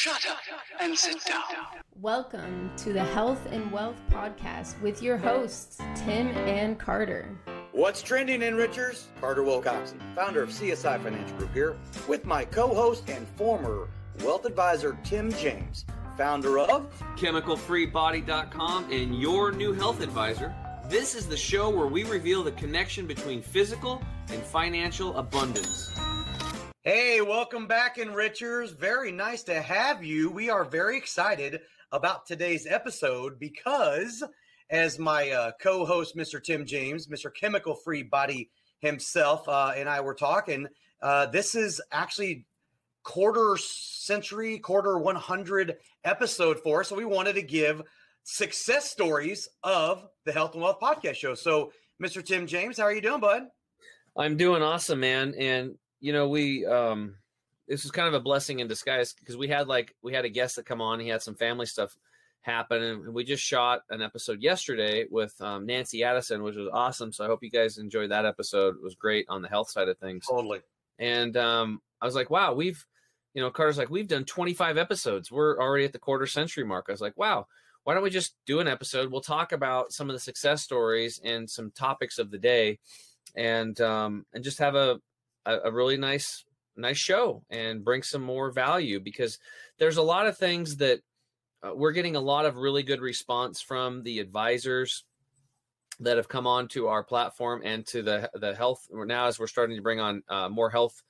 Shut up and sit down. Welcome to the Health and Wealth Podcast with your hosts, Tim and Carter. What's trending in Richards? Carter Wilcoxon, founder of CSI Financial Group here, with my co-host and former wealth advisor, Tim James, founder of chemicalfreebody.com and your new health advisor. This is the show where we reveal the connection between physical and financial abundance. Hey, welcome back in Richards. Very nice to have you. We are very excited about today's episode because as my co-host, Mr. Tim James, Mr. Chemical Free Body himself and I were talking, this is actually quarter 100 episode for us. So we wanted to give success stories of the Health and Wealth Podcast show. So Mr. Tim James, how are you doing, bud? I'm doing awesome, man. And you know, we this was kind of a blessing in disguise because we had a guest that come on. He had some family stuff happen, and we just shot an episode yesterday with Nancy Addison, which was awesome. So I hope you guys enjoyed that episode. It was great on the health side of things. Totally. And I was like, wow, Carter's like, we've done 25 episodes. We're already at the quarter century mark. I was like, wow, why don't we just do an episode? We'll talk about some of the success stories and some topics of the day, and just have a really nice show and bring some more value, because there's a lot of things that we're getting a lot of really good response from the advisors that have come on to our platform and to the health. Now, as we're starting to bring on more health,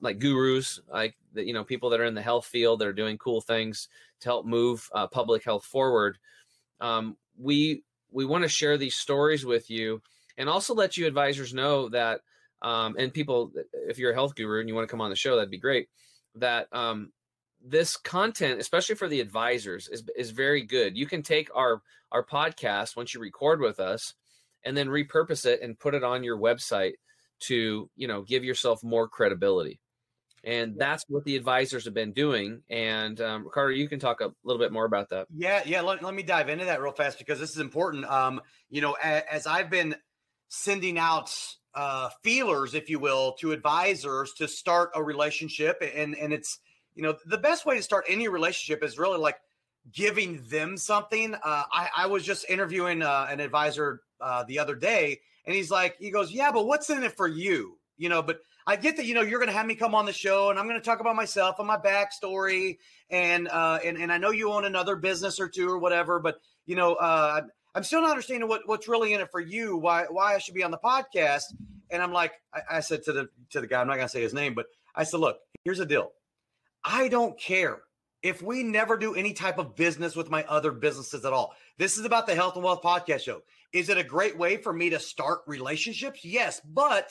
like gurus, like, you know, people that are in the health field that are doing cool things to help move public health forward. We want to share these stories with you and also let you advisors know that, and people, if you're a health guru and you want to come on the show, that'd be great. That this content, especially for the advisors, is very good. You can take our podcast once you record with us and then repurpose it and put it on your website to, you know, give yourself more credibility. And that's what the advisors have been doing. And Carter, you can talk a little bit more about that. Yeah. Let me dive into that real fast because this is important. You know, as I've been sending out feelers, if you will, to advisors to start a relationship. And it's, you know, the best way to start any relationship is really like giving them something. I was just interviewing an advisor the other day, and he goes, yeah, but what's in it for you? You know, but I get that, you know, you're going to have me come on the show and I'm going to talk about myself and my backstory. And I know you own another business or two or whatever, but you know, I'm still not understanding what's really in it for you, why I should be on the podcast. And I'm like, I said to the guy, I'm not going to say his name, but I said, look, here's the deal. I don't care if we never do any type of business with my other businesses at all. This is about the Health and Wealth Podcast show. Is it a great way for me to start relationships? Yes, but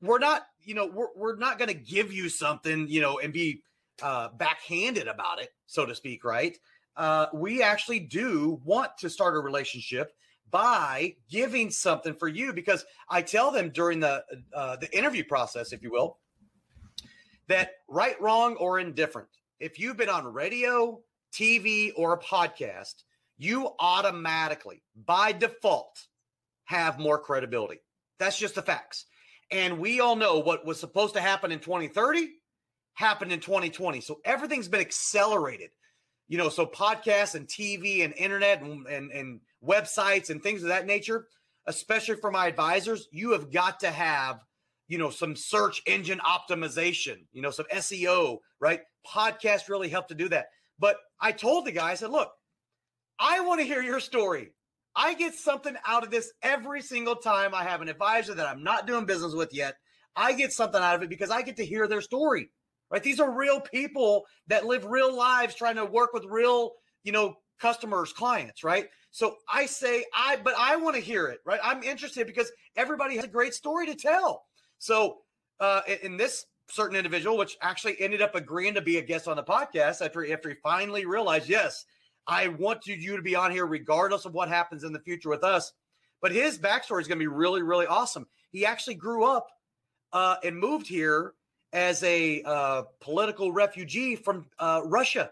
we're not, you know, we're not going to give you something, you know, and be backhanded about it, so to speak, right? We actually do want to start a relationship by giving something for you, because I tell them during the interview process, if you will, that right, wrong, or indifferent, if you've been on radio, TV, or a podcast, you automatically, by default, have more credibility. That's just the facts. And we all know what was supposed to happen in 2030 happened in 2020. So everything's been accelerated. You know, so podcasts and TV and internet and websites and things of that nature, especially for my advisors, you have got to have, you know, some search engine optimization, you know, some SEO, right? Podcasts really help to do that. But I told the guy, I said, look, I want to hear your story. I get something out of this every single time I have an advisor that I'm not doing business with yet. I get something out of it because I get to hear their story. Right? These are real people that live real lives trying to work with real, you know, customers, clients, right? So I say, but I want to hear it, right? I'm interested because everybody has a great story to tell. So in this certain individual, which actually ended up agreeing to be a guest on the podcast after he finally realized, yes, I want you to be on here regardless of what happens in the future with us. But his backstory is going to be really, really awesome. He actually grew up and moved here as a political refugee from Russia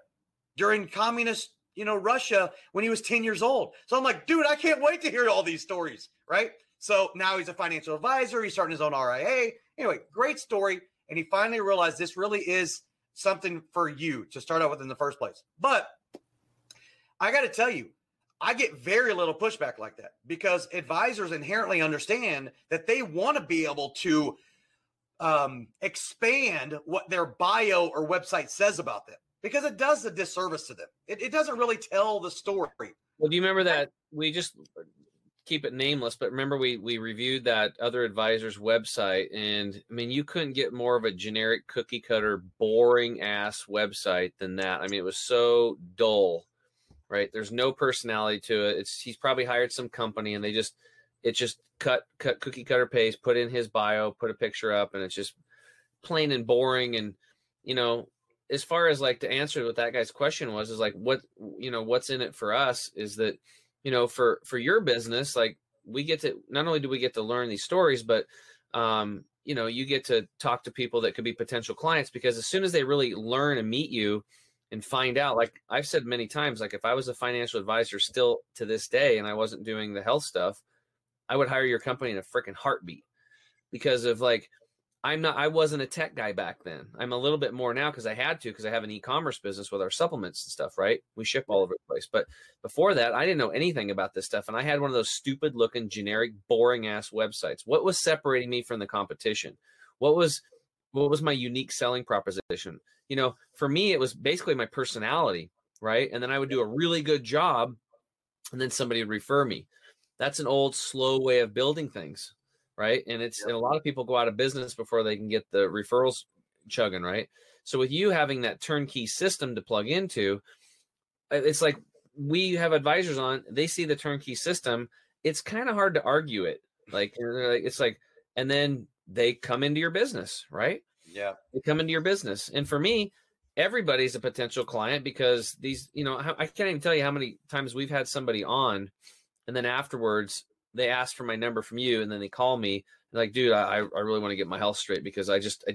during communist, you know, Russia when he was 10 years old. So I'm like, dude, I can't wait to hear all these stories, right? So now he's a financial advisor. He's starting his own RIA. Anyway, great story. And he finally realized this really is something for you to start out with in the first place. But I got to tell you, I get very little pushback like that because advisors inherently understand that they want to be able to expand what their bio or website says about them because it does a disservice to them. It doesn't really tell the story. Well, do you remember that we just keep it nameless, but remember we reviewed that other advisor's website, and I mean, you couldn't get more of a generic cookie cutter, boring ass website than that. I mean, it was so dull, right? There's no personality to it. He's probably hired some company and they just, it's just cut cookie cutter paste, put in his bio, put a picture up, and it's just plain and boring. And, you know, as far as like to answer what that guy's question was, is like, what, you know, what's in it for us is that, you know, for your business, like we get to, not only do we get to learn these stories, but, you know, you get to talk to people that could be potential clients, because as soon as they really learn and meet you and find out, like I've said many times, like if I was a financial advisor still to this day, and I wasn't doing the health stuff, I would hire your company in a freaking heartbeat because of like, I wasn't a tech guy back then. I'm a little bit more now because I had to, because I have an e-commerce business with our supplements and stuff, right? We ship all over the place. But before that, I didn't know anything about this stuff. And I had one of those stupid looking, generic, boring ass websites. What was separating me from the competition? What was my unique selling proposition? You know, for me, it was basically my personality, right? And then I would do a really good job and then somebody would refer me. That's an old, slow way of building things, right? And a lot of people go out of business before they can get the referrals chugging, right? So with you having that turnkey system to plug into, it's like we have advisors on, they see the turnkey system. It's kind of hard to argue it. Like, it's like, and then they come into your business, right? Yeah. They come into your business. And for me, everybody's a potential client because these, you know, I can't even tell you how many times we've had somebody on, and then afterwards, they asked for my number from you, and then they call me like, dude, I really want to get my health straight because I just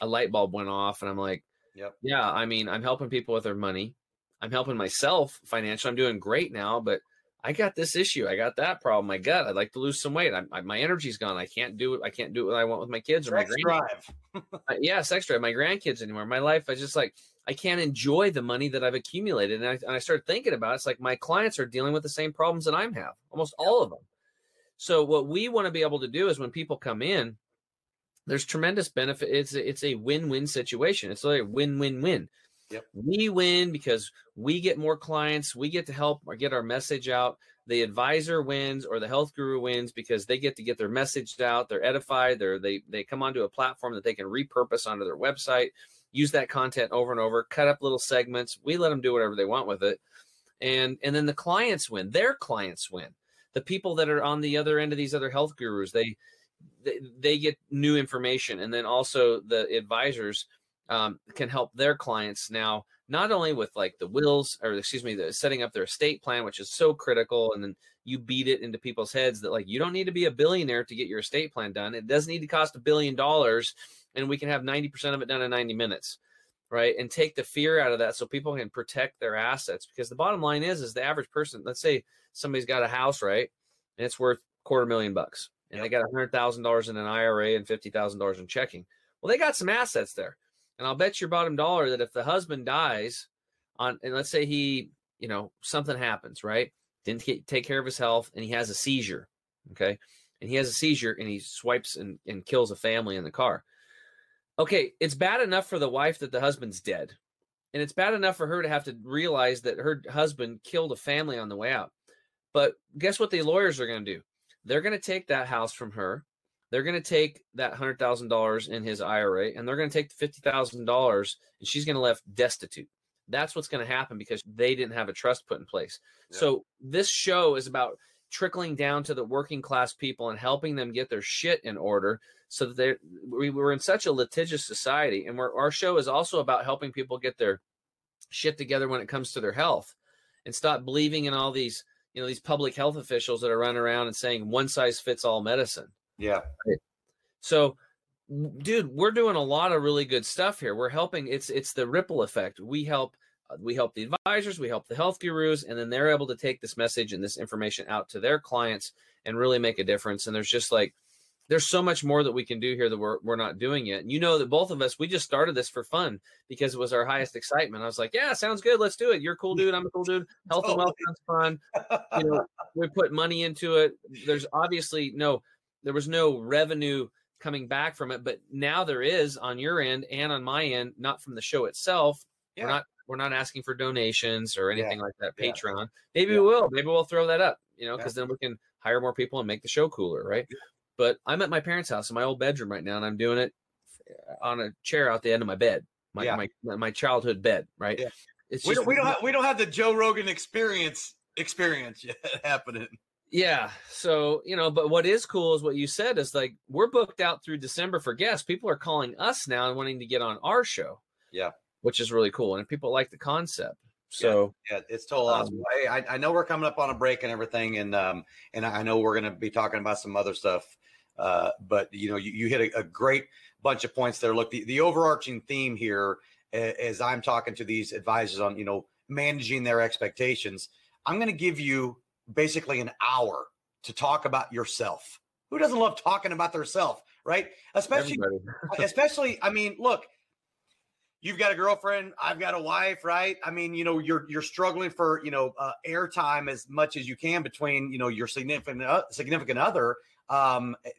a light bulb went off, and I'm like, yep. Yeah, I mean, I'm helping people with their money. I'm helping myself financially. I'm doing great now, but I got this issue. I got that problem. My gut. I'd like to lose some weight. My energy's gone. I can't do what I want with my kids or sex my grandkids. Yeah, sex drive. My grandkids anymore. My life. I just like I can't enjoy the money that I've accumulated. And I started thinking about it. It's like my clients are dealing with the same problems that I'm have. Almost all of them. So what we want to be able to do is when people come in, there's tremendous benefit. It's a win-win situation. It's like a win-win-win. Yep. We win because we get more clients. We get to help or get our message out. The advisor wins or the health guru wins because they get to get their message out. They're edified. They come onto a platform that they can repurpose onto their website, use that content over and over, cut up little segments. We let them do whatever they want with it. And then the clients win. Their clients win. The people that are on the other end of these other health gurus, they get new information. And then also the advisors can help their clients now, not only with like the wills or the setting up their estate plan, which is so critical. And then you beat it into people's heads that like, you don't need to be a billionaire to get your estate plan done. It doesn't need to cost $1 billion, and we can have 90% of it done in 90 minutes. Right. And take the fear out of that so people can protect their assets, because the bottom line is the average person, let's say somebody's got a house, right? And it's worth $250,000 and Yep. They got $100,000 in an IRA and $50,000 in checking. Well, they got some assets there. And I'll bet your bottom dollar that if the husband dies and let's say he, you know, something happens, right? Didn't take care of his health and he has a seizure. Okay. And he has a seizure and he swipes and kills a family in the car. Okay, it's bad enough for the wife that the husband's dead. And it's bad enough for her to have to realize that her husband killed a family on the way out. But guess what the lawyers are going to do? They're going to take that house from her. They're going to take that $100,000 in his IRA, and they're going to take the $50,000, and she's going to left destitute. That's what's going to happen because they didn't have a trust put in place. Yeah. So this show is about trickling down to the working class people and helping them get their shit in order so that we're in such a litigious society. And our show is also about helping people get their shit together when it comes to their health and stop believing in all these, you know, these public health officials that are running around and saying one size fits all medicine. Yeah. Right? So dude, we're doing a lot of really good stuff here. We're helping. It's the ripple effect. We help the advisors, we help the health gurus, and then they're able to take this message and this information out to their clients and really make a difference. And there's just like, there's so much more that we can do here that we're not doing yet. And you know that both of us, we just started this for fun because it was our highest excitement. I was like, yeah, sounds good. Let's do it. You're a cool dude. I'm a cool dude. Health and wealth sounds fun. You know, we put money into it. There's obviously there was no revenue coming back from it, but now there is on your end and on my end, not from the show itself. Yeah. We're not asking for donations or anything like that. Patreon, maybe we will. Maybe we'll throw that up, you know, because then we can hire more people and make the show cooler, right? Yeah. But I'm at my parents' house in my old bedroom right now, and I'm doing it on a chair out the end of my bed, my childhood bed, right? Yeah. It's we don't have the Joe Rogan experience yet happening. Yeah. So, you know, but what is cool is what you said is like, we're booked out through December for guests. People are calling us now and wanting to get on our show. Yeah. Which is really cool. And people like the concept. So yeah it's total awesome. I know we're coming up on a break and everything. And I know we're going to be talking about some other stuff. But you know, you hit a great bunch of points there. Look, the overarching theme here, as I'm talking to these advisors on, you know, managing their expectations, I'm going to give you basically an hour to talk about yourself. Who doesn't love talking about themselves, right? Especially, I mean, look, you've got a girlfriend, I've got a wife, right? I mean, you know, you're struggling for, you know, airtime as much as you can between, you know, your significant other.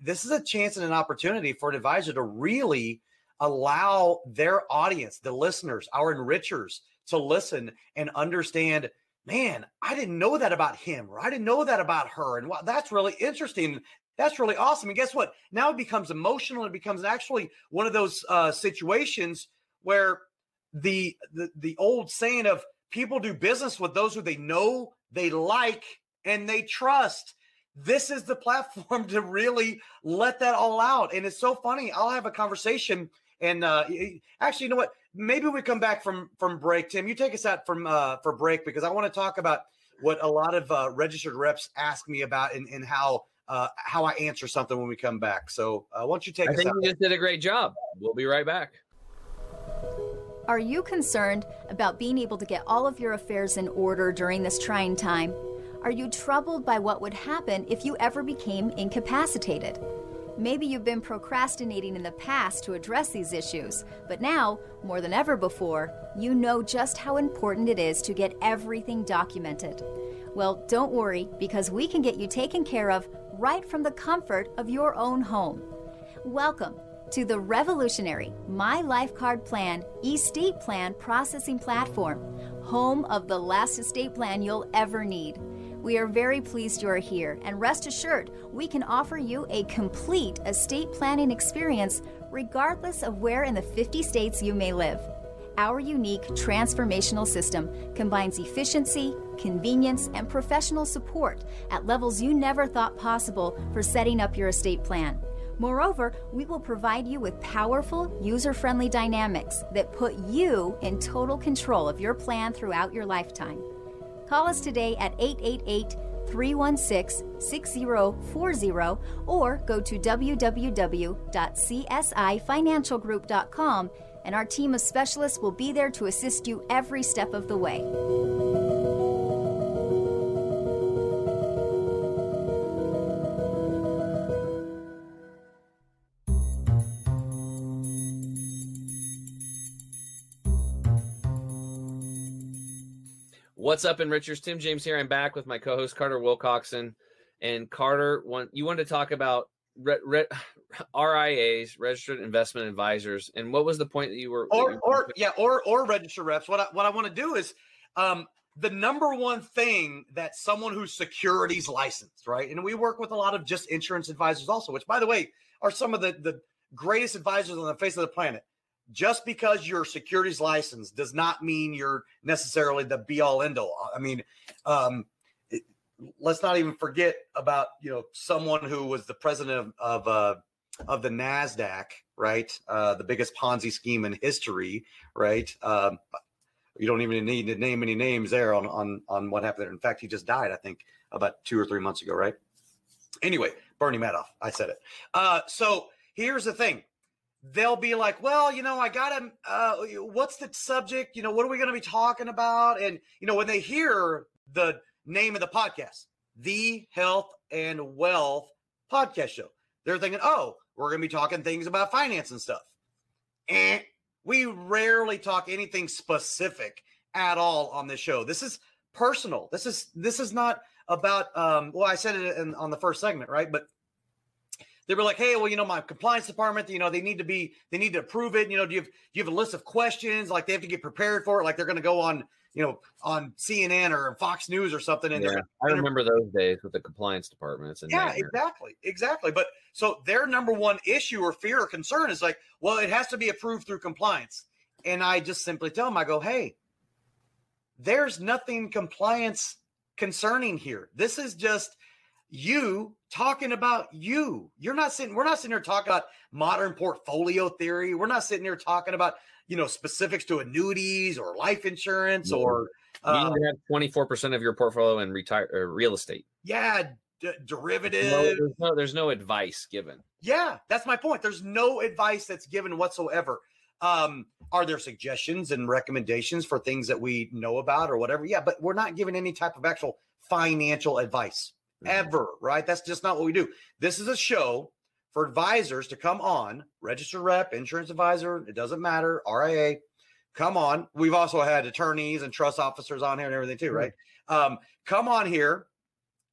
This is a chance and an opportunity for an advisor to really allow their audience, the listeners, our enrichers, to listen and understand, man, I didn't know that about him, or I didn't know that about her. And wow, that's really interesting. That's really awesome. And guess what? Now it becomes emotional. It becomes actually one of those situations where the old saying of people do business with those who they know, they like, and they trust. This is the platform to really let that all out. And it's so funny. I'll have a conversation. And actually, you know what? Maybe we come back from break. Tim, you take us out for break, because I want to talk about what a lot of registered reps ask me about and how I answer something when we come back. So why don't you take us out? I think you just did a great job. We'll be right back. Are you concerned about being able to get all of your affairs in order during this trying time? Are you troubled by what would happen if you ever became incapacitated? Maybe you've been procrastinating in the past to address these issues, but now, more than ever before, you know just how important it is to get everything documented. Well, don't worry, because we can get you taken care of right from the comfort of your own home. Welcome to the revolutionary My Life Card Plan estate plan processing platform, home of the last estate plan you'll ever need. We are very pleased you're here, and rest assured, we can offer you a complete estate planning experience regardless of where in the 50 states you may live. Our unique transformational system combines efficiency, convenience, and professional support at levels you never thought possible for setting up your estate plan. Moreover, we will provide you with powerful, user-friendly dynamics that put you in total control of your plan throughout your lifetime. Call us today at 888-316-6040 or go to www.csifinancialgroup.com, and our team of specialists will be there to assist you every step of the way. What's up, enrichers? Tim James here. I'm back with my co-host Carter Wilcoxon. And Carter, you wanted to talk about RIAs, registered investment advisors, and what was the point that you were or registered reps? What I want to do is the number one thing that someone who's securities licensed, right? And we work with a lot of just insurance advisors also, which by the way are some of the greatest advisors on the face of the planet. Just because you're securities licensed does not mean you're necessarily the be all end all. I mean, let's not even forget about, you know, someone who was the president of the NASDAQ, right? The biggest Ponzi scheme in history, right? You don't even need to name any names there on what happened there. In fact, he just died, I think, about 2 or 3 months ago, right? Anyway, Bernie Madoff, I said it. So here's the thing. They'll be like, well, you know, I got him. What's the subject? You know, what are we going to be talking about? And, you know, when they hear the name of the podcast, the Health and Wealth Podcast Show, They're thinking, oh, we're going to be talking things about finance and stuff. And we rarely talk anything specific at all on this show. This is personal. This is not about, well, I said it on the first segment, right? But they were like, hey, well, you know, my compliance department, you know, they need to approve it. You know, do you have a list of questions? Like they have to get prepared for it. Like they're going to go on, you know, on CNN or Fox News or something. And yeah, I remember those days with the compliance departments. And yeah, exactly. But so their number one issue or fear or concern is like, well, it has to be approved through compliance. And I just simply tell them, I go, hey, there's nothing compliance concerning here. This is just you talking about you. We're not sitting here talking about modern portfolio theory. We're not sitting here talking about, you know, specifics to annuities or life insurance or you have 24% of your portfolio in real estate. Yeah. Derivatives. There's no advice given. Yeah. That's my point. There's no advice that's given whatsoever. Are there suggestions and recommendations for things that we know about or whatever? Yeah. But we're not giving any type of actual financial advice. Ever, right? That's just not what we do. This is a show for advisors to come on, registered rep, insurance advisor, it doesn't matter, RIA, come on. We've also had attorneys and trust officers on here and everything too, right? Come on here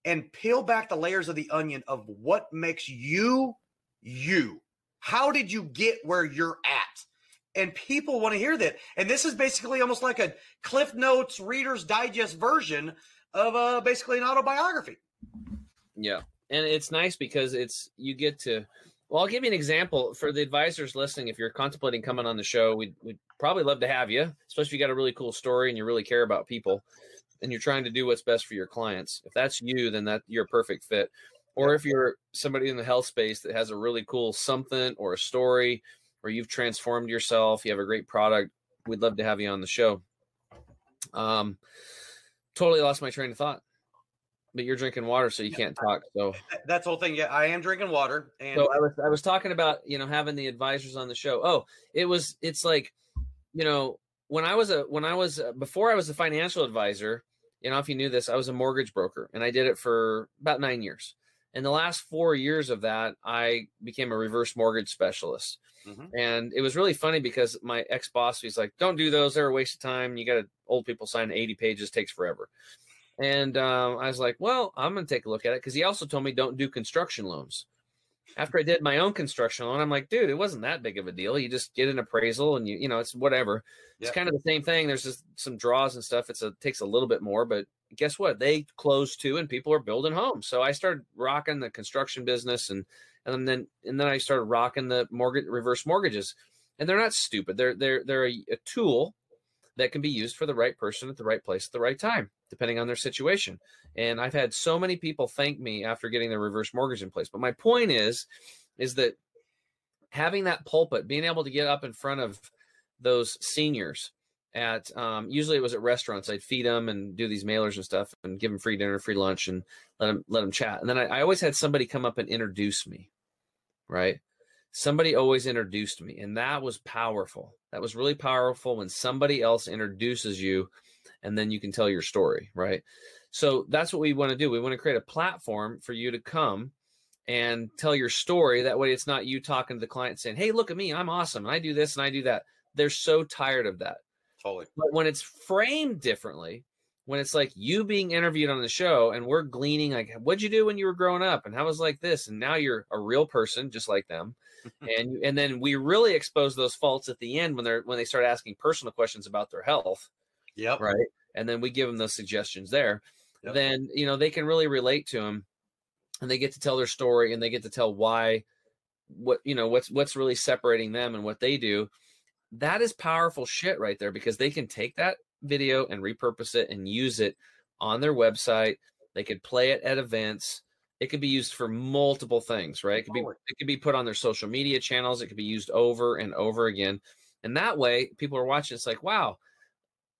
and peel back the layers of the onion of what makes you, you. How did you get where you're at? And people want to hear that. And this is basically almost like a Cliff Notes Reader's Digest version of basically an autobiography. Yeah. And it's nice because well, I'll give you an example for the advisors listening. If you're contemplating coming on the show, we'd probably love to have you, especially if you got a really cool story and you really care about people and you're trying to do what's best for your clients. If that's you, then you're a perfect fit. Or if you're somebody in the health space that has a really cool something or a story or you've transformed yourself, you have a great product, we'd love to have you on the show. Totally lost my train of thought. But you're drinking water, so you can't talk. So that's the whole thing. Yeah, I am drinking water. And so I was talking about, you know, having the advisors on the show. Oh, it's like, you know, before I was a financial advisor, you know, if you knew this, I was a mortgage broker and I did it for about 9 years. And the last 4 years of that, I became a reverse mortgage specialist. Mm-hmm. And it was really funny because my ex-boss was like, don't do those. They're a waste of time. You got to old people sign 80 pages, takes forever. And I was like, well, I'm going to take a look at it because he also told me don't do construction loans. After I did my own construction loan, I'm like, dude, it wasn't that big of a deal. You just get an appraisal and you know, it's whatever. It's kind of the same thing. There's just some draws and stuff. It takes a little bit more, but guess what? They close too and people are building homes. So I started rocking the construction business and then I started rocking the reverse mortgages. And they're not stupid. They're a tool that can be used for the right person at the right place at the right time, depending on their situation. And I've had so many people thank me after getting their reverse mortgage in place. But my point is that having that pulpit, being able to get up in front of those seniors at usually it was at restaurants. I'd feed them and do these mailers and stuff and give them free dinner, free lunch and let them chat. And then I always had somebody come up and introduce me, right? Somebody always introduced me, and that was powerful. That was really powerful when somebody else introduces you and then you can tell your story, right? So that's what we want to do. We want to create a platform for you to come and tell your story. That way it's not you talking to the client saying, hey, look at me. I'm awesome. And I do this and I do that. They're so tired of that. Totally. But when it's framed differently, when it's like you being interviewed on the show and we're gleaning, like, what'd you do when you were growing up? And how was like this? And now you're a real person, just like them. and then we really expose those faults at the end when they start asking personal questions about their health. Yep. Right. And then we give them those suggestions there. Yep. Then, you know, they can really relate to them and they get to tell their story and they get to tell why, what, you know, what's really separating them and what they do. That is powerful shit right there because they can take that video and repurpose it and use it on their website. They could play it at events. It could be used for multiple things, right? It could be put on their social media channels. It could be used over and over again. And that way people are watching. It's like, wow,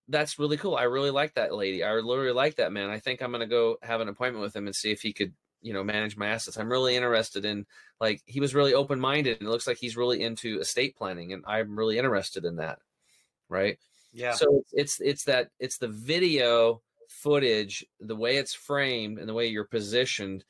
that's really cool. I really like that lady. I really like that man. I think I'm going to go have an appointment with him and see if he could, you know, manage my assets. I'm really interested in, like, he was really open-minded and it looks like he's really into estate planning and I'm really interested in that. Right. Yeah. So it's the video footage, the way it's framed and the way you're positioned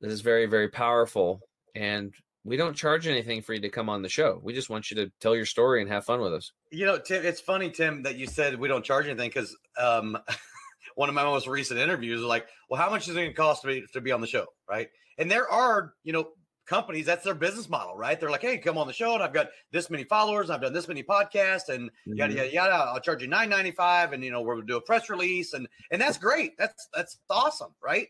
that is very, very powerful and we don't charge anything for you to come on the show. We just want you to tell your story and have fun with us. You know, Tim, it's funny, Tim, that you said we don't charge anything because one of my most recent interviews was like, well, how much is it going to cost me to be on the show, right? And there are, you know, companies, that's their business model, right? They're like, hey, come on the show, and I've got this many followers, and I've done this many podcasts, and yada, yada, yada. I'll charge you $9.95, and, you know, we're going to do a press release, and that's great. That's awesome, right?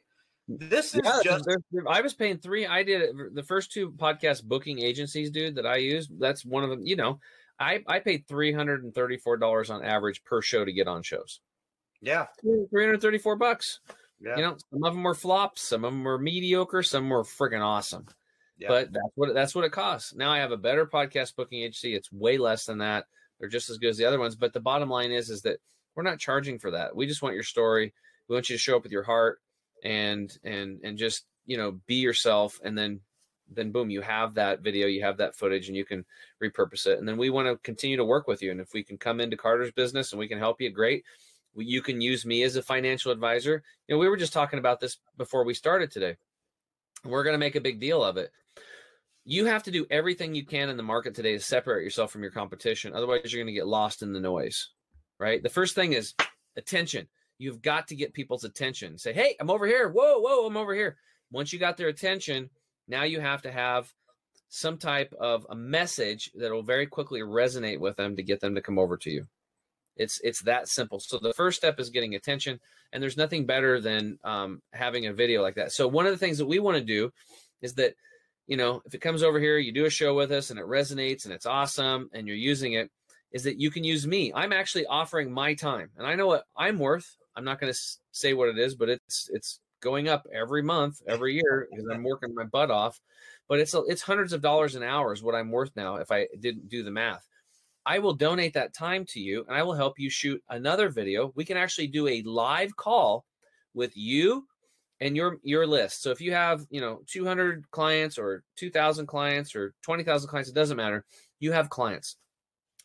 This is just I was paying three. I did the first two podcast booking agencies, dude, that I used. That's one of them. You know, I paid $334 on average per show to get on shows. Yeah. $334. Yeah. You know, some of them were flops, some of them were mediocre, some were freaking awesome. Yeah. But that's what it costs. Now I have a better podcast booking agency. It's way less than that. They're just as good as the other ones. But the bottom line is that we're not charging for that. We just want your story. We want you to show up with your heart and just, you know, be yourself. And then boom, you have that video, you have that footage, and you can repurpose it. And then we want to continue to work with you. And if we can come into Carter's business and we can help you, great. You can use me as a financial advisor. You know, we were just talking about this before we started today. We're going to make a big deal of it. You have to do everything you can in the market today to separate yourself from your competition. Otherwise, you're going to get lost in the noise, right? The first thing is attention. You've got to get people's attention. Say, hey, I'm over here. Whoa, whoa, I'm over here. Once you got their attention, now you have to have some type of a message that will very quickly resonate with them to get them to come over to you. It's that simple. So the first step is getting attention, and there's nothing better than having a video like that. So one of the things that we want to do is that, you know, if it comes over here, you do a show with us and it resonates and it's awesome and you're using it, is that you can use me. I'm actually offering my time, and I know what I'm worth. I'm not going to say what it is, but it's going up every month, every year, because I'm working my butt off. But it's hundreds of dollars an hour is what I'm worth now if I didn't do the math. I will donate that time to you, and I will help you shoot another video. We can actually do a live call with you and your list. So if you have, you know, 200 clients or 2,000 clients or 20,000 clients, it doesn't matter. You have clients,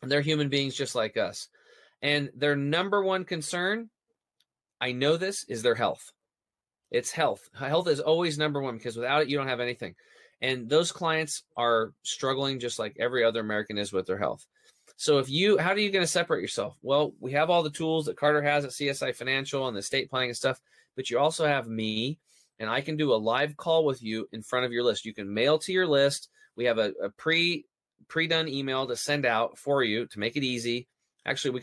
and they're human beings just like us. And their number one concern, I know this, is their health. It's health. Health is always number one, because without it, you don't have anything. And those clients are struggling just like every other American is with their health. So how are you going to separate yourself? Well, we have all the tools that Carter has at CSI Financial and the estate planning and stuff, but you also have me, and I can do a live call with you in front of your list. You can mail to your list. We have a pre-done email to send out for you to make it easy. Actually,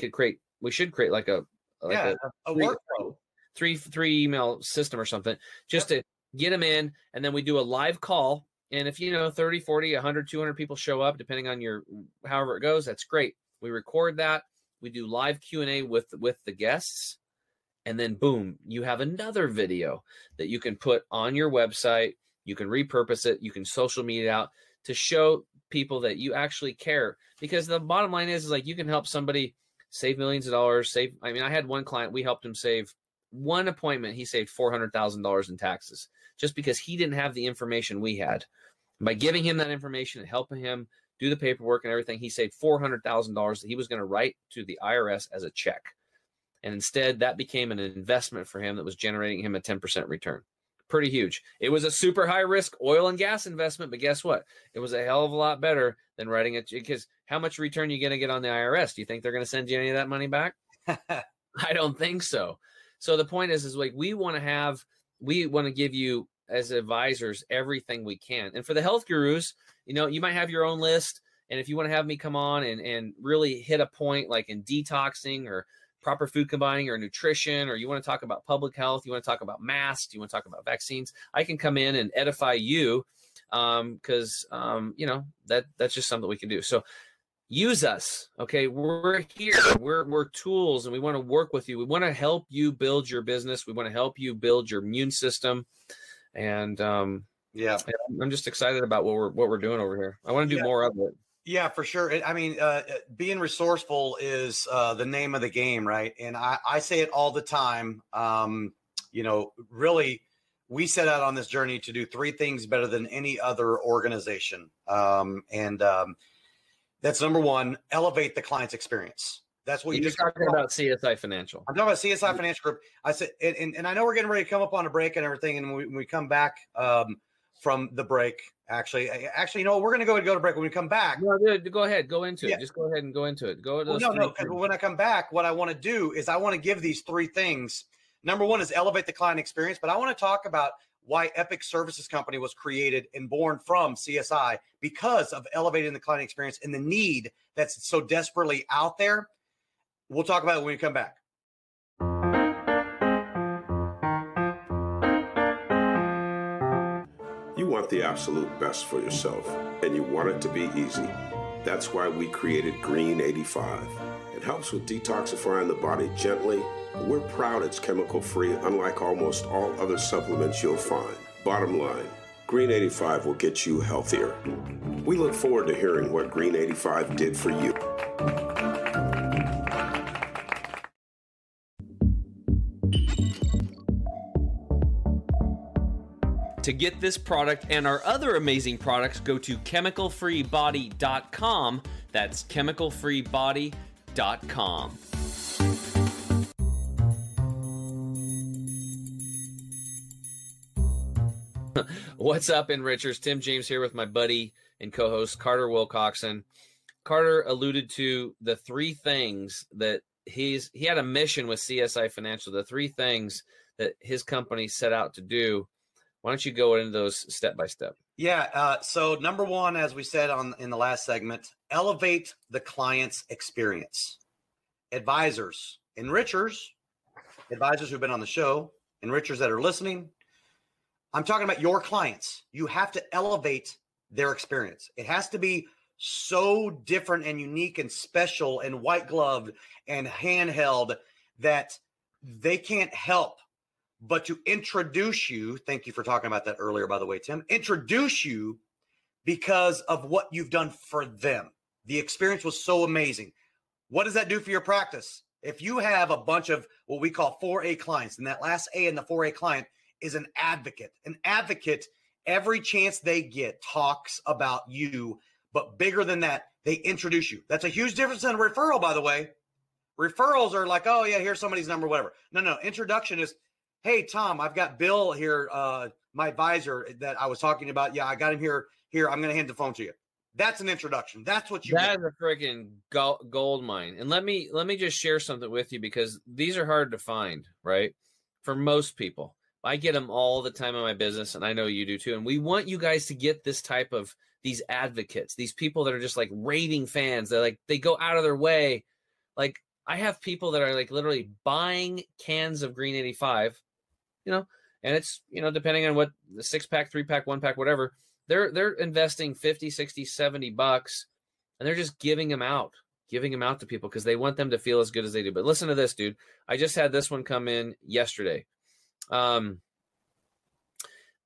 we should create like a workflow, three email system or something, just to get them in. And then we do a live call. And if, you know, 30, 40, 100, 200 people show up, depending on however it goes, that's great. We record that. We do live Q&A with the guests. And then boom, you have another video that you can put on your website. You can repurpose it. You can social media out to show people that you actually care. Because the bottom line is like, you can help somebody save millions of dollars. I had one client, we helped him save one appointment. He saved $400,000 in taxes just because he didn't have the information we had. By giving him that information and helping him do the paperwork and everything, he saved $400,000 that he was going to write to the IRS as a check. And instead, that became an investment for him that was generating him a 10% return. Pretty huge. It was a super high risk oil and gas investment, but guess what? It was a hell of a lot better than writing it, because how much return are you going to get on the IRS? Do you think they're going to send you any of that money back? I don't think so. So the point is like, we want to give you as advisors everything we can. And for the health gurus, you know, you might have your own list. And if you want to have me come on and really hit a point like in detoxing or proper food combining or nutrition, or you want to talk about public health, you want to talk about masks, you want to talk about vaccines, I can come in and edify you because, you know, that's just something we can do. So use us. Okay. We're here. We're tools, and we want to work with you. We want to help you build your business. We want to help you build your immune system. And yeah, I'm just excited about what we're doing over here. I want to do more of it. Yeah, for sure. I mean, being resourceful is the name of the game, right? And I say it all the time. You know, really, we set out on this journey to do three things better than any other organization. That's number one, elevate the client's experience. That's what you're just talking about CSI Financial. I'm talking about CSI Financial Group. I said, and I know we're getting ready to come up on a break and everything. And when we come back from the break, Actually, you know, we're going to go to break. When we come back, no, go ahead, go into it. Just go ahead and go into it. Go to those because when I come back, what I want to do is I want to give these three things. Number one is elevate the client experience, but I want to talk about why Epic Services Company was created and born from CSI because of elevating the client experience and the need that's so desperately out there. We'll talk about it when we come back. You want the absolute best for yourself, and you want it to be easy. That's why we created Green 85. It helps with detoxifying the body gently. We're proud it's chemical-free, unlike almost all other supplements you'll find. Bottom line, Green 85 will get you healthier. We look forward to hearing what Green 85 did for you. To get this product and our other amazing products, go to chemicalfreebody.com. That's chemicalfreebody.com. What's up, enrichers? Tim James here with my buddy and co-host Carter Wilcoxon. Carter alluded to the three things that he had a mission with CSI Financial, the three things that his company set out to do. Why don't you go into those step by step? Yeah. So number one, as we said in the last segment, elevate the client's experience. Advisors, enrichers, advisors who've been on the show, enrichers that are listening. I'm talking about your clients. You have to elevate their experience. It has to be so different and unique and special and white gloved and handheld that they can't help but to introduce you. Thank you for talking about that earlier, by the way, Tim. Introduce you because of what you've done for them. The experience was so amazing. What does that do for your practice? If you have a bunch of what we call 4A clients, and that last A in the 4A client is an advocate. An advocate, every chance they get, talks about you, but bigger than that, they introduce you. That's a huge difference in a referral, by the way. Referrals are like, oh, yeah, here's somebody's number, whatever. No, introduction is, hey, Tom, I've got Bill here, my advisor that I was talking about. Yeah, I got him here. Here, I'm going to hand the phone to you. That's an introduction. That's what you That get. Is a freaking gold mine. And let me just share something with you because these are hard to find, right? For most people. I get them all the time in my business, and I know you do too. And we want you guys to get this type of these advocates, these people that are just like raving fans. They're like, they go out of their way. Like I have people that are like literally buying cans of Green 85. You know, and it's, you know, depending on what the 6-pack, 3-pack, 1-pack, whatever, they're investing $50, $60, $70, and they're just giving them out to people because they want them to feel as good as they do. But listen to this, dude. I just had this one come in yesterday.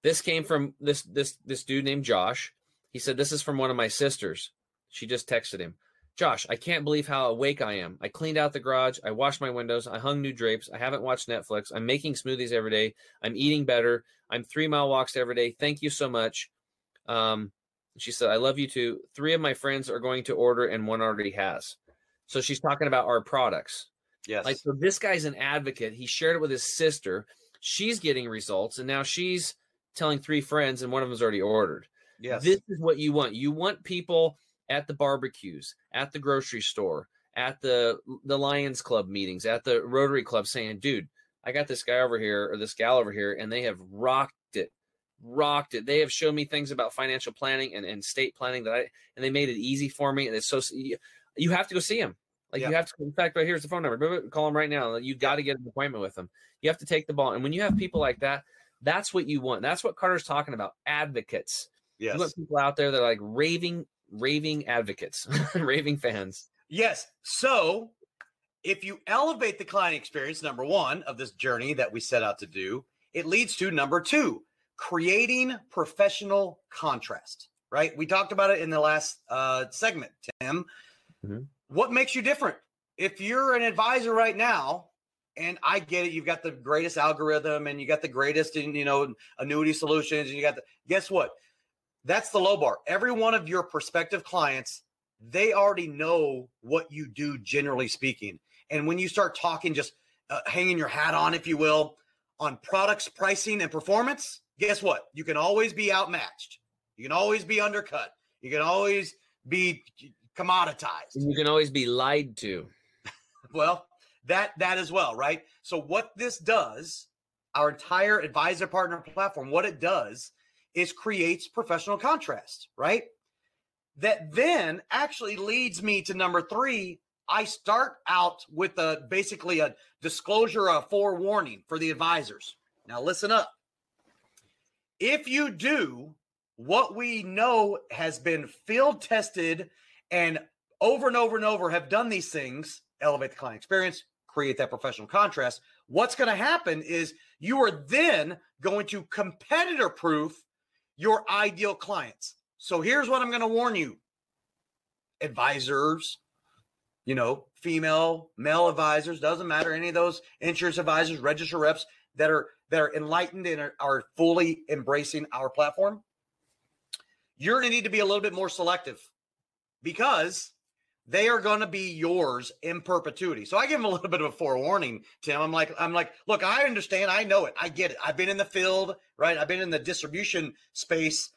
This came from this dude named Josh. He said, this is from one of my sisters. She just texted him. Josh, I can't believe how awake I am. I cleaned out the garage. I washed my windows. I hung new drapes. I haven't watched Netflix. I'm making smoothies every day. I'm eating better. I'm 3-mile walks every day. Thank you so much. She said, I love you too. 3 of my friends are going to order and one already has. So she's talking about our products. Yes. Like, so this guy's an advocate. He shared it with his sister. She's getting results. And now she's telling 3 friends and one of them's already ordered. Yes. This is what you want. You want people at the barbecues, at the grocery store, at the Lions Club meetings, at the Rotary Club saying, dude, I got this guy over here or this gal over here, and they have rocked it. They have shown me things about financial planning and estate planning and they made it easy for me. And it's so, you have to go see them. Like you have to, in fact, right here's the phone number. Call them right now. You got to get an appointment with them. You have to take the ball. And when you have people like that, that's what you want. That's what Carter's talking about. Advocates. Yes. You want people out there that are like raving advocates, raving fans. Yes. So if you elevate the client experience, number one, of this journey that we set out to do, it leads to number two, creating professional contrast, right? We talked about it in the last segment, Tim. Mm-hmm. What makes you different? If you're an advisor right now, and I get it, you've got the greatest algorithm and you got the greatest, you know, annuity solutions and you got the, guess what? That's the low bar. Every one of your prospective clients, they already know what you do, generally speaking. And when you start talking, just hanging your hat on, if you will, on products, pricing, and performance, guess what? You can always be outmatched. You can always be undercut. You can always be commoditized. You can always be lied to. Well, that as well, right? So what this does, our entire advisor partner platform, what it does is creates professional contrast, right? That then actually leads me to number three. I start out with basically a disclosure, a forewarning for the advisors. Now listen up. If you do what we know has been field tested and over and over have done these things, elevate the client experience, create that professional contrast, what's going to happen is you are then going to competitor proof your ideal clients. So here's what I'm going to warn you, advisors, you know, female, male advisors, doesn't matter, any of those insurance advisors, register reps that are enlightened and are fully embracing our platform. You're going to need to be a little bit more selective because they are going to be yours in perpetuity. So I give them a little bit of a forewarning, Tim. I'm like, look, I understand. I know it. I get it. I've been in the field, right? I've been in the distribution space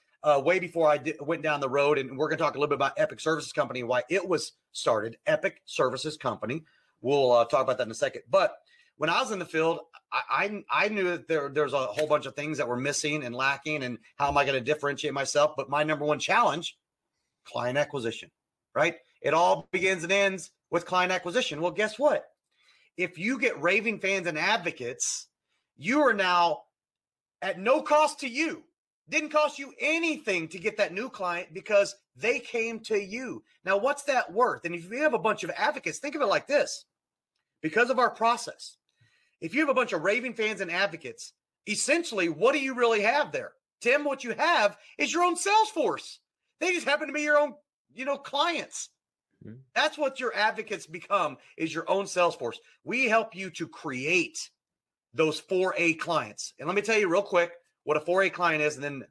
way before I went down the road. And we're going to talk a little bit about Epic Services Company and why it was started, Epic Services Company. We'll talk about that in a second. But when I was in the field, I knew that there's a whole bunch of things that were missing and lacking, and how am I going to differentiate myself? But my number one challenge, client acquisition, right? It all begins and ends with client acquisition. Well, guess what? If you get raving fans and advocates, you are now at no cost to you. Didn't cost you anything to get that new client because they came to you. Now, what's that worth? And if you have a bunch of advocates, think of it like this. Because of our process, if you have a bunch of raving fans and advocates, essentially, what do you really have there? Tim, what you have is your own sales force. They just happen to be your own, clients. Mm-hmm. That's what your advocates become, is your own sales force. We help you to create those 4A clients. And let me tell you real quick what a 4A client is. And then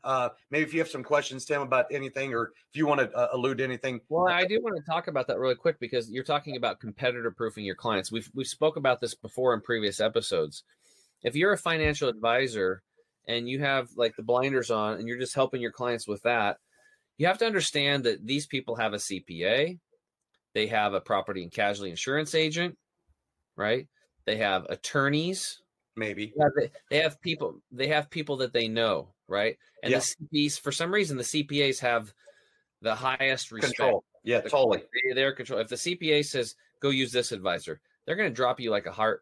maybe if you have some questions, Tim, about anything, or if you want to allude to anything. Well, I do want to talk about that really quick, because you're talking about competitor proofing your clients. We've spoke about this before in previous episodes. If you're a financial advisor and you have like the blinders on and you're just helping your clients with that, you have to understand that these people have a CPA. They have a property and casualty insurance agent, right? They have attorneys. Maybe they have people that they know, right? And the CPAs, for some reason, the CPAs have the highest respect. Control. Yeah, totally. They're control. If the CPA says, go use this advisor, they're going to drop you like a hot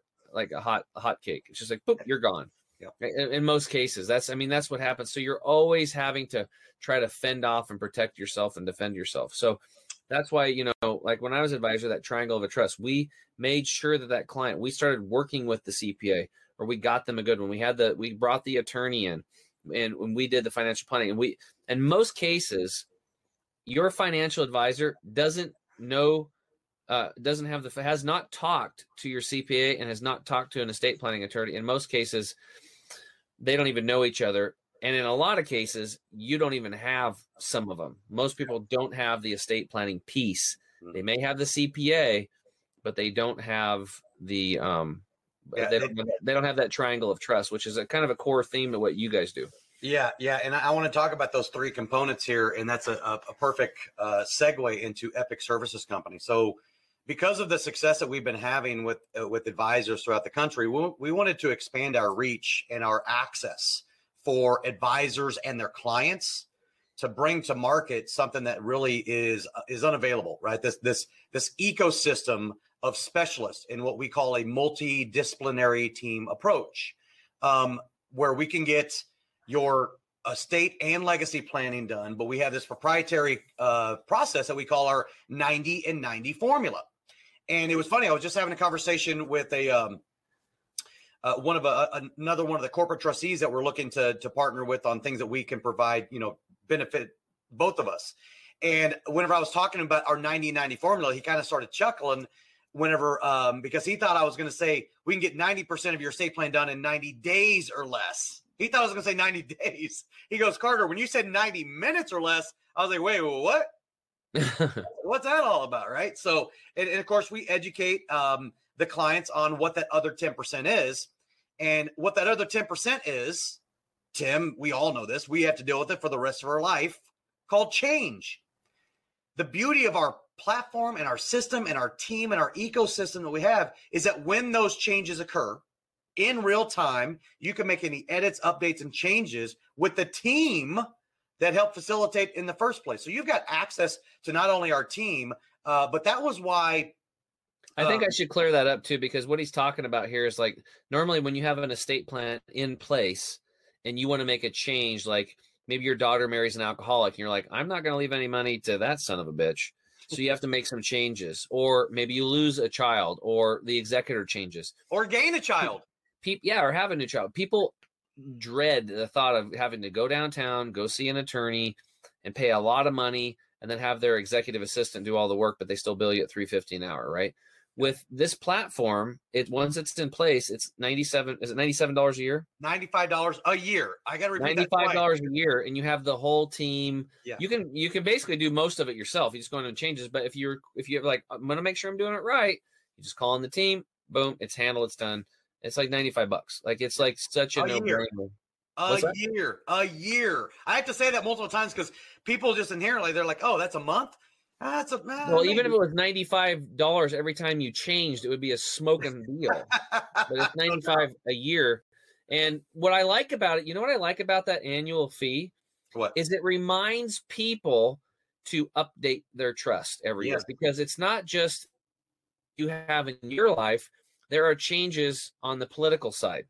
cake. It's just like, boop, you're gone. Yeah. In most cases, that's what happens. So you're always having to try to fend off and protect yourself and defend yourself. So that's why, like when I was advisor, that triangle of a trust, we made sure that client, we started working with the CPA, or we got them a good one. We brought the attorney in, and when we did the financial planning, in most cases, your financial advisor has not talked to your CPA and has not talked to an estate planning attorney. In most cases, they don't even know each other. And in a lot of cases, you don't even have some of them. Most people don't have the estate planning piece. They may have the CPA, but they don't have the, they don't have that triangle of trust, which is a kind of a core theme to what you guys do. Yeah. And I want to talk about those three components here. And that's a perfect segue into Epic Services Company. So because of the success that we've been having with advisors throughout the country, we wanted to expand our reach and our access for advisors and their clients to bring to market something that really is unavailable, right? This ecosystem of specialists in what we call a multidisciplinary team approach, where we can get your estate and legacy planning done, but we have this proprietary process that we call our 90 and 90 formula. And it was funny, I was just having a conversation with another one of the corporate trustees that we're looking to partner with on things that we can provide, benefit both of us. And whenever I was talking about our 90-90 formula, he kind of started chuckling because he thought I was going to say we can get 90% of your estate plan done in 90 days or less. He thought I was going to say 90 days. He goes, Carter, when you said 90 minutes or less, I was like, wait, what? What's that all about, right? So, and of course, we educate the clients on what that other 10% is. And what that other 10% is, Tim, we all know this. We have to deal with it for the rest of our life. called change. The beauty of our platform and our system and our team and our ecosystem that we have is that when those changes occur in real time, you can make any edits, updates, and changes with the team that helped facilitate in the first place. So you've got access to not only our team, but that was why. I think I should clear that up too, because what he's talking about here is like, normally when you have an estate plan in place and you want to make a change, like maybe your daughter marries an alcoholic and you're like, I'm not going to leave any money to that son of a bitch. So you have to make some changes, or maybe you lose a child or the executor changes or gain a child. Or have a new child. People dread the thought of having to go downtown, go see an attorney and pay a lot of money and then have their executive assistant do all the work, but they still bill you at $3.50 an hour, right? With this platform, once it's in place, it's $97 a year? $95 a year. I got to repeat that twice. $95 a year, and you have the whole team. Yeah. You can basically do most of it yourself. You just go into changes, but if you're like, I'm going to make sure I'm doing it right, you just call in the team, boom, it's handled, it's done. It's like $95. Like it's like such a no-brainer. A year. I have to say that multiple times because people just inherently, they're like, oh, that's a month? That's a man. Well, even if it was $95 every time you changed, it would be a smoking deal. But it's $95 a year. And what I like about it, you know what I like about that annual fee? What? Is it reminds people to update their trust every year, because it's not just you have in your life. There are changes on the political side,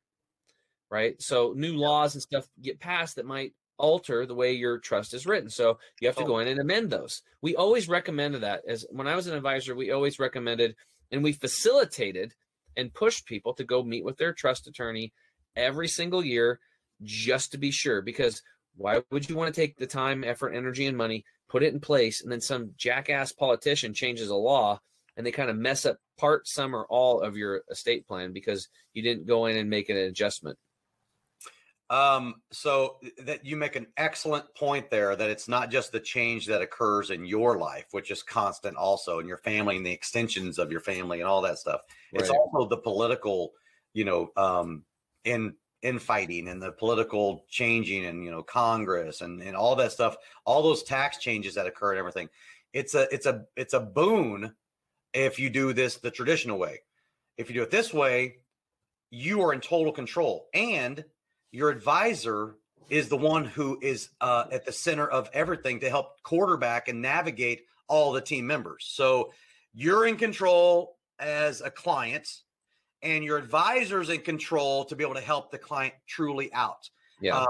right? So new laws and stuff get passed that might alter the way your trust is written. So you have to go in and amend those. We always recommended that. As when I was an advisor, we always recommended and we facilitated and pushed people to go meet with their trust attorney every single year just to be sure, because why would you want to take the time, effort, energy, and money, put it in place, and then some jackass politician changes a law and they kind of mess up part, some, or all of your estate plan because you didn't go in and make an adjustment. So that you make an excellent point there, that it's not just the change that occurs in your life, which is constant also in your family and the extensions of your family and all that stuff. Right. It's also the political, infighting and the political changing and, Congress and all that stuff, all those tax changes that occur and everything. It's a boon. If you do this the traditional way, if you do it this way, you are in total control, and your advisor is the one who is at the center of everything to help quarterback and navigate all the team members. So you're in control as a client, and your advisor is in control to be able to help the client truly out. Yeah.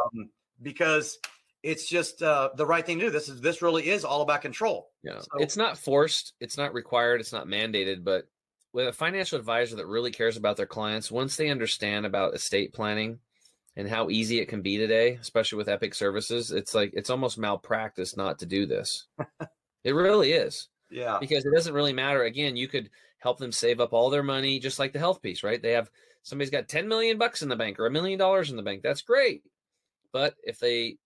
Because it's just the right thing to do. This really is all about control. Yeah. So, it's not forced. It's not required. It's not mandated, but with a financial advisor that really cares about their clients, once they understand about estate planning and how easy it can be today, especially with Epic Services, it's like, it's almost malpractice not to do this. It really is. Yeah. Because it doesn't really matter. Again, you could help them save up all their money, just like the health piece, right? Somebody's got 10 million bucks in the bank or $1 million in the bank. That's great. But if they,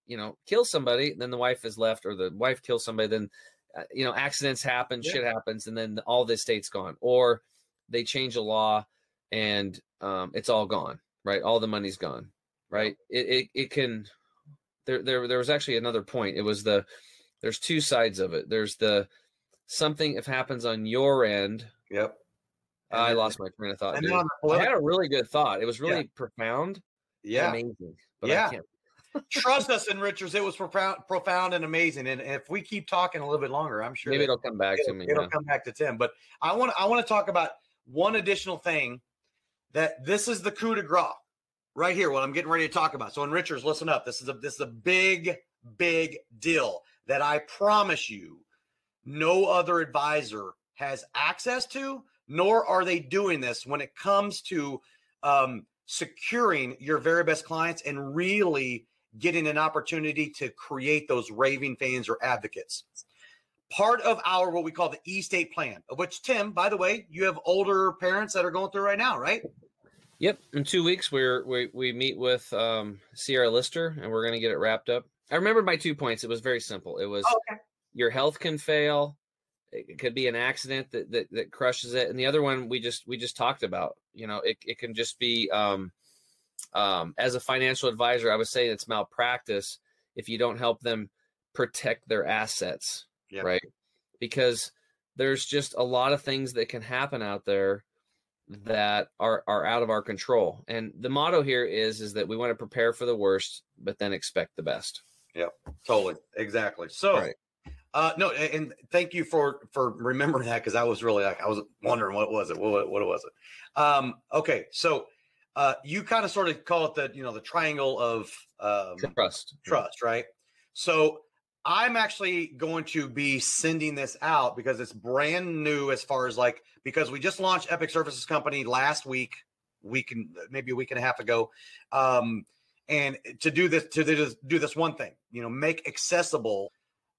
kill somebody, then the wife is left, or the wife kills somebody, then, accidents happen, shit happens, and then all the estate's gone. Or they change a law and it's all gone, right? All the money's gone, right? It can, there was actually another point. It was there's two sides of it. There's something if happens on your end. Yep. I lost my train of thought. I had a really good thought. It was really profound. Yeah. Amazing. But I can't. Trust us, and Richards, it was profound and amazing. And if we keep talking a little bit longer, I'm sure maybe it'll come back to me. It'll come back to Tim. But I want to talk about one additional thing, that this is the coup de grace right here, what I'm getting ready to talk about. So, and Richards, listen up. This is a big, big deal that I promise you no other advisor has access to, nor are they doing this when it comes to securing your very best clients and really getting an opportunity to create those raving fans or advocates. Part of our, what we call the estate plan, of which, Tim, by the way, you have older parents that are going through right now, right? Yep. In 2 weeks, we meet with Sierra Lister, and we're going to get it wrapped up. I remember my 2 points. It was very simple. It was your health can fail. It could be an accident that crushes it. And the other one we just talked about, it can just be, as a financial advisor, I would say it's malpractice if you don't help them protect their assets, right? Because there's just a lot of things that can happen out there that are out of our control. And the motto here is that we want to prepare for the worst, but then expect the best. Yep, totally. Exactly. So, no, and thank you for remembering that, because I was really like, I was wondering what was it? Okay. So you kind of sort of call it the, you know, the triangle of trust, right? So I'm actually going to be sending this out because it's brand new as far as like, because we just launched Epic Services Company last week, maybe a week and a half ago. And to do this one thing, you know, make accessible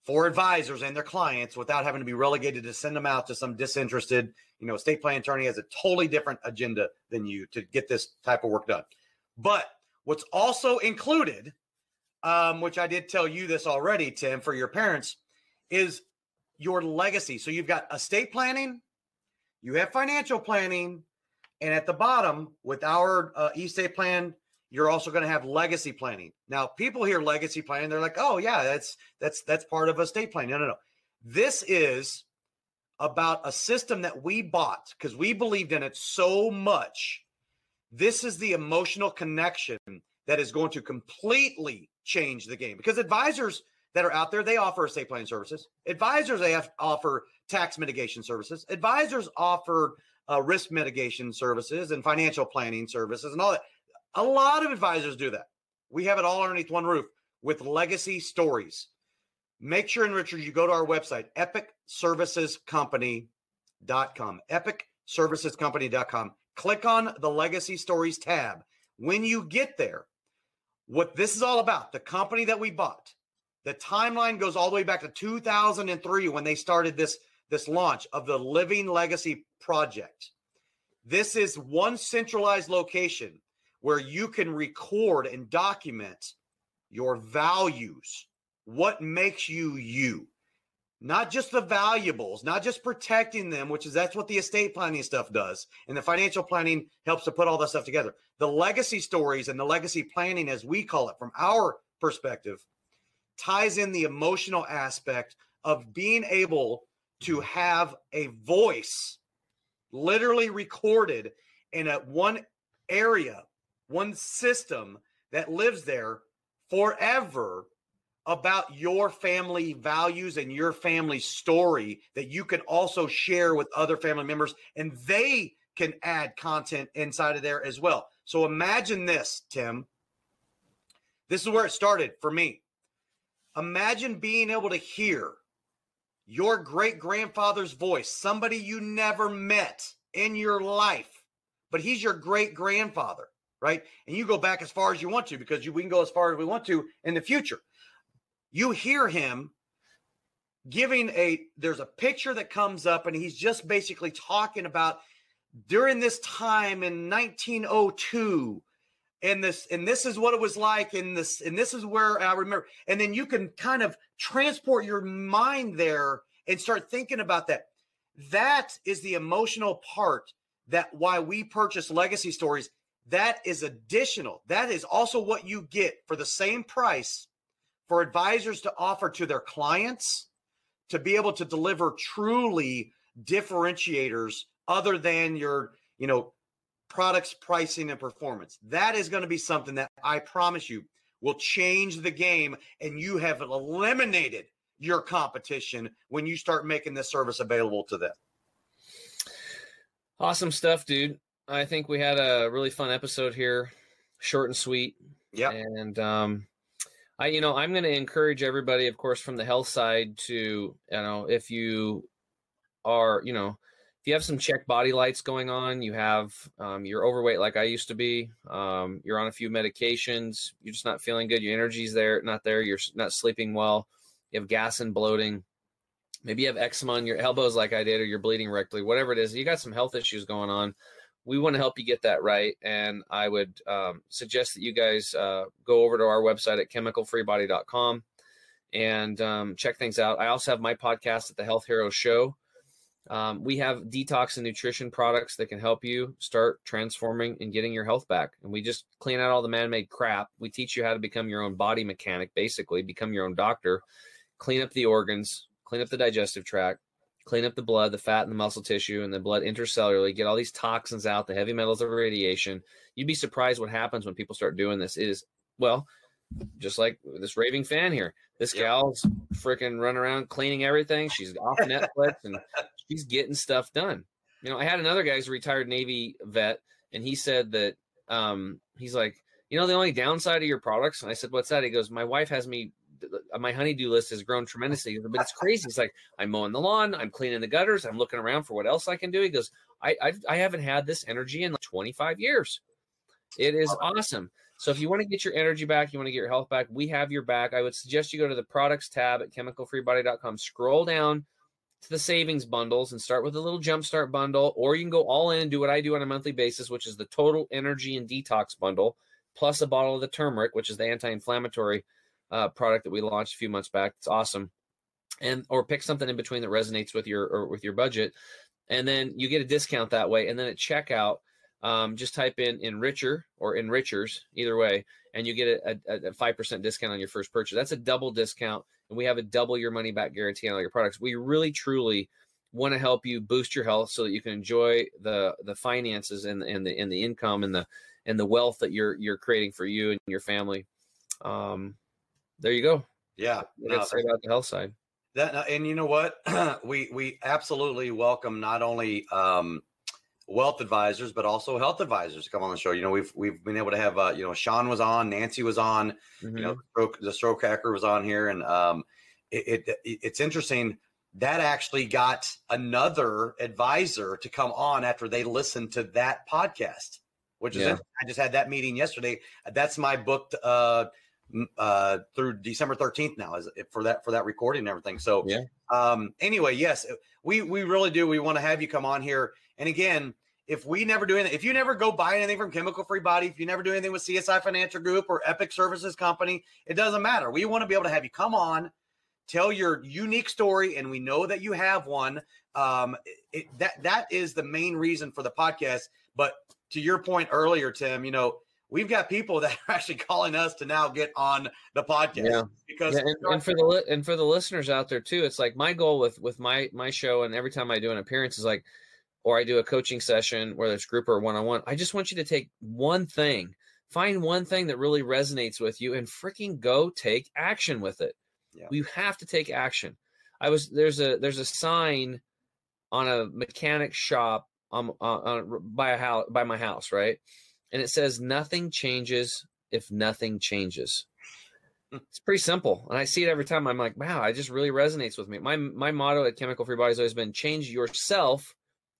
for advisors and their clients without having to be relegated to send them out to some disinterested, you know, estate plan attorney has a totally different agenda than you to get this type of work done. But what's also included, which I did tell you this already, Tim, for your parents, is your legacy. So you've got estate planning, you have financial planning, and at the bottom with our estate plan, you're also going to have legacy planning. Now, people hear legacy planning, they're like, oh yeah, that's part of estate planning. No. This is about a system that we bought because we believed in it so much. This is the emotional connection that is going to completely change the game, because advisors that are out there, they offer estate planning services. Advisors, they offer tax mitigation services. Advisors offer risk mitigation services and financial planning services and all that. A lot of advisors do that. We have it all underneath one roof with Legacy Stories. Make sure, and Richard, you go to our website, epicservicescompany.com, epicservicescompany.com. Click on the Legacy Stories tab. When you get there, what this is all about, the company that we bought, the timeline goes all the way back to 2003 when they started this launch of the Living Legacy Project. This is one centralized location where you can record and document your values, what makes you you, not just the valuables, not just protecting them, that's what the estate planning stuff does. And the financial planning helps to put all that stuff together. The legacy stories and the legacy planning, as we call it from our perspective, ties in the emotional aspect of being able to have a voice literally recorded in one area, one system that lives there forever about your family values and your family story that you can also share with other family members, and they can add content inside of there as well. So imagine this, Tim. This is where it started for me. Imagine being able to hear your great-grandfather's voice, somebody you never met in your life, but he's your great-grandfather. Right? And you go back as far as you want to, because we can go as far as we want to in the future. You hear him giving there's a picture that comes up, and he's just basically talking about during this time in 1902, and this is what it was like, and this is where I remember. And then you can kind of transport your mind there and start thinking about that. That is the emotional part that why we purchase Legacy Stories. That is additional. That is also what you get for the same price for advisors to offer to their clients to be able to deliver truly differentiators other than your, you know, products, pricing, and performance. That is going to be something that I promise you will change the game, and you have eliminated your competition when you start making this service available to them. Awesome stuff, dude. I think we had a really fun episode here, short and sweet. Yeah. And I'm going to encourage everybody, of course, from the health side to, you know, if you are, you know, if you have some check body lights going on, you have, you're overweight like I used to be, you're on a few medications, you're just not feeling good, your energy's not there, you're not sleeping well, you have gas and bloating, maybe you have eczema on your elbows like I did, or you're bleeding rectally, whatever it is, you got some health issues going on. We want to help you get that right. And I would suggest that you guys go over to our website at chemicalfreebody.com and check things out. I also have my podcast at the Health Hero Show. We have detox and nutrition products that can help you start transforming and getting your health back. And we just clean out all the man-made crap. We teach you how to become your own body mechanic, basically become your own doctor, clean up the organs, clean up the digestive tract, clean up the blood, the fat, and the muscle tissue, and the blood intercellularly, get all these toxins out, the heavy metals of radiation. You'd be surprised what happens when people start doing this. It is, well, just like this raving fan here. This gal's freaking running around cleaning everything. She's off Netflix, and she's getting stuff done. You know, I had another guy who's a retired Navy vet, and he said that he's like, you know, the only downside of your products, and I said, what's that? He goes, my wife has me, my honeydew list has grown tremendously, but it's crazy. It's like, I'm mowing the lawn, I'm cleaning the gutters, I'm looking around for what else I can do. He goes, I haven't had this energy in like 25 years. It is awesome. So if you want to get your energy back, you want to get your health back, we have your back. I would suggest you go to the products tab at chemicalfreebody.com, scroll down to the savings bundles and start with a little jumpstart bundle, or you can go all in and do what I do on a monthly basis, which is the total energy and detox bundle, plus a bottle of the turmeric, which is the anti-inflammatory product that we launched a few months back. It's awesome. And or pick something in between that resonates with your or with your budget, and then you get a discount that way. And then at checkout, just type in enricher or enrichers, either way, and you get a 5% discount on your first purchase. That's a double discount, and we have a double your money back guarantee on all your products. We really truly want to help you boost your health so that you can enjoy the finances and the income and the wealth that you're creating for you and your family. There you go. Yeah. That's right about the health side. That, and you know what? we absolutely welcome not only wealth advisors, but also health advisors to come on the show. You know, we've been able to have, Sean was on, Nancy was on, you know, the stroke hacker was on here. And it's interesting. That actually got another advisor to come on after they listened to that podcast, which is, I just had that meeting yesterday. That's my booked through December 13th now is for that recording and everything. So anyway, yes, we really do. We want to have you come on here. And again, if we never do anything, if you never go buy anything from Chemical Free Body, if you never do anything with CSI Financial Group or Epic Services Company, it doesn't matter. We want to be able to have you come on, tell your unique story, and we know that you have one. That is the main reason for the podcast. But to your point earlier, Tim, you know, we've got people that are actually calling us to now get on the podcast. Yeah. Because and for the listeners out there too, it's like my goal with my show, and every time I do an appearance is like, or I do a coaching session, whether it's group or one-on-one, I just want you to take one thing, find one thing that really resonates with you, and freaking go take action with it. Yeah. You have to take action. There's a sign on a mechanic shop by my house, right? And it says, nothing changes if nothing changes. It's pretty simple. And I see it every time. I'm like, wow, it just really resonates with me. My motto at Chemical Free Body has always been, change yourself,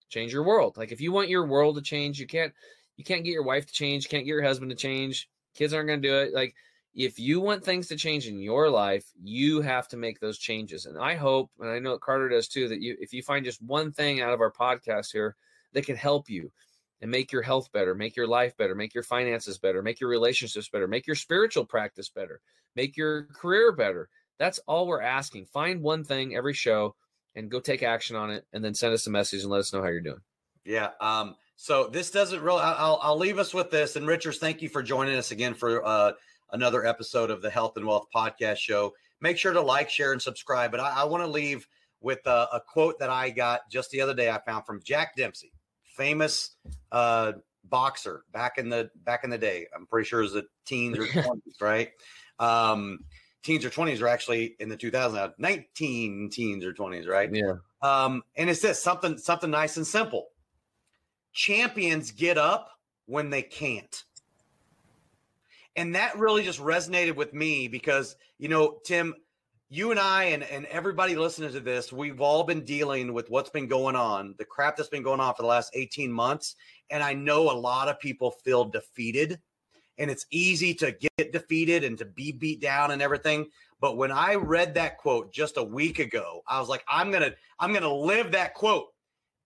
change your world. Like if you want your world to change, you can't get your wife to change, can't get your husband to change, kids aren't going to do it. Like if you want things to change in your life, you have to make those changes. And I hope, and I know that Carter does too, that if you find just one thing out of our podcast here that can help you and make your health better, make your life better, make your finances better, make your relationships better, make your spiritual practice better, make your career better. That's all we're asking. Find one thing every show and go take action on it, and then send us a message and let us know how you're doing. Yeah. So this doesn't really, I'll leave us with this. And Richards, thank you for joining us again for another episode of the Health and Wealth Podcast Show. Make sure to like, share, and subscribe. But I want to leave with a quote that I got just the other day. I found from Jack Dempsey, famous boxer back in the day. I'm pretty sure it was the teens or 20s, right? Teens or 20s are actually in the 2000s, 19 teens or 20s, right? Yeah. And it's this, something nice and simple. Champions get up when they can't. And that really just resonated with me because, you know, Tim, you and I and everybody listening to this, we've all been dealing with what's been going on, the crap that's been going on for the last 18 months. And I know a lot of people feel defeated, and it's easy to get defeated and to be beat down and everything. But when I read that quote just a week ago, I was like, I'm going to live that quote.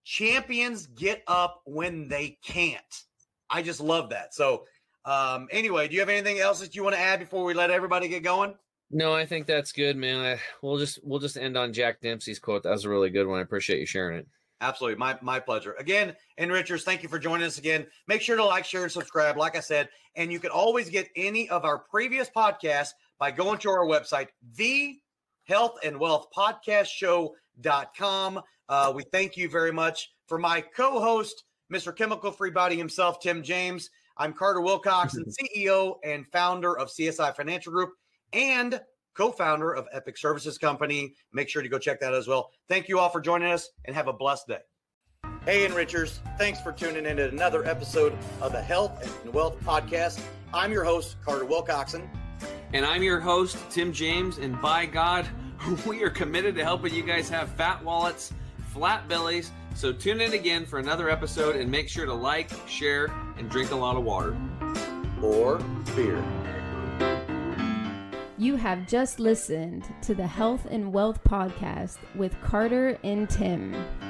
Champions get up when they can't. I just love that. So anyway, do you have anything else that you want to add before we let everybody get going? No, I think that's good, man. We'll just end on Jack Dempsey's quote. That was a really good one. I appreciate you sharing it. Absolutely. My pleasure. Again, and Richards, thank you for joining us again. Make sure to like, share, and subscribe, like I said. And you can always get any of our previous podcasts by going to our website, the Health and Wealth Podcast Show.com. We thank you very much. For my co-host, Mr. Chemical Free Body himself, Tim James, I'm Carter Wilcoxon, CEO and founder of CSI Financial Group and co-founder of Epic Services Company. Make sure to go check that as well. Thank you all for joining us and have a blessed day. Hey, Enrichers. Thanks for tuning in to another episode of the Health and Wealth Podcast. I'm your host, Carter Wilcoxon. And I'm your host, Tim James. And by God, we are committed to helping you guys have fat wallets, flat bellies. So tune in again for another episode and make sure to like, share, and drink a lot of water. Or beer. You have just listened to the Health and Wealth Podcast with Carter and Tim.